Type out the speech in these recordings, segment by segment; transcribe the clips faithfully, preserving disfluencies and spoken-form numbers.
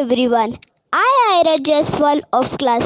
everyone, I Ayra Jaiswal of class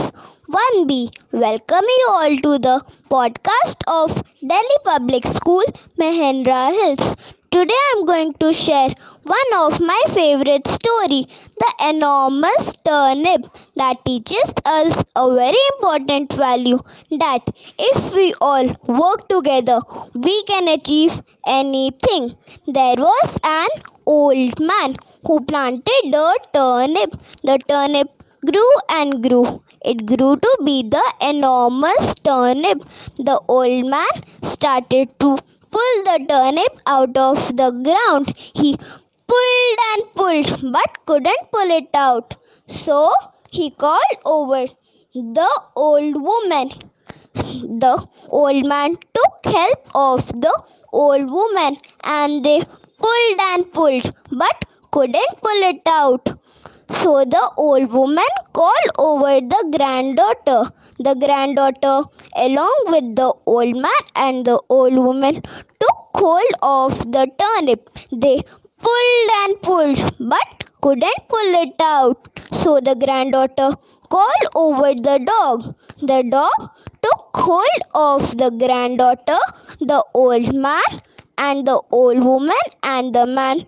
one B welcome you all to the podcast of Delhi Public School, Mahendra Hills. Today I am going to share one of my favorite story, the enormous turnip, that teaches us a very important value that if we all work together, we can achieve anything. There was an old man who planted a turnip. The turnip grew and grew. It grew to be the enormous turnip. The old man started to pull the turnip out of the ground. He pulled and pulled but couldn't pull it out. So he called over the old woman. The old man took help of the old woman and they pulled and pulled but couldn't pull it out. So the old woman called over the granddaughter. The granddaughter, along with the old man and the old woman, took hold of the turnip. They pulled and pulled but couldn't pull it out. So the granddaughter called over the dog. The dog took hold of the granddaughter, the old man, and the old woman, and the man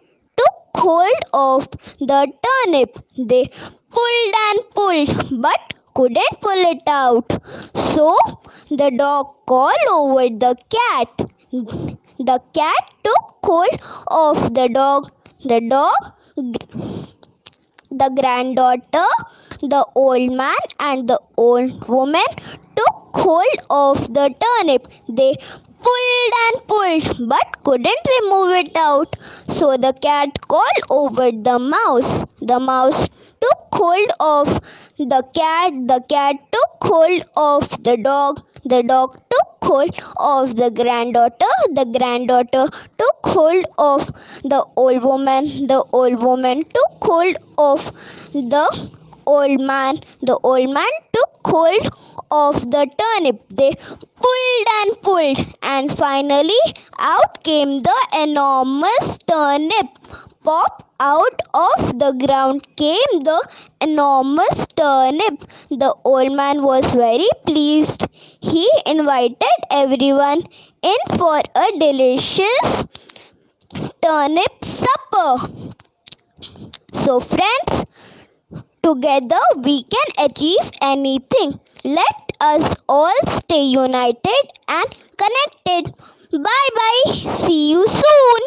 hold of the turnip. They pulled and pulled but couldn't pull it out. So the dog called over the cat. The cat took hold of the dog. The dog, the granddaughter, the old man and the old woman took hold of the turnip. They pulled and pulled but couldn't remove it out. So the cat called over the mouse. The mouse took hold of the cat. The cat took hold of the dog. The dog took hold of the granddaughter. The granddaughter took hold of the old woman. The old woman took hold of the old man. The old man took hold of the turnip. They pulled and pulled and finally out came the enormous turnip. Pop, out of the ground came the enormous turnip. The old man was very pleased. He invited everyone in for a delicious turnip supper. So friends, together we can achieve anything. Let us all stay united and connected. Bye bye. See you soon.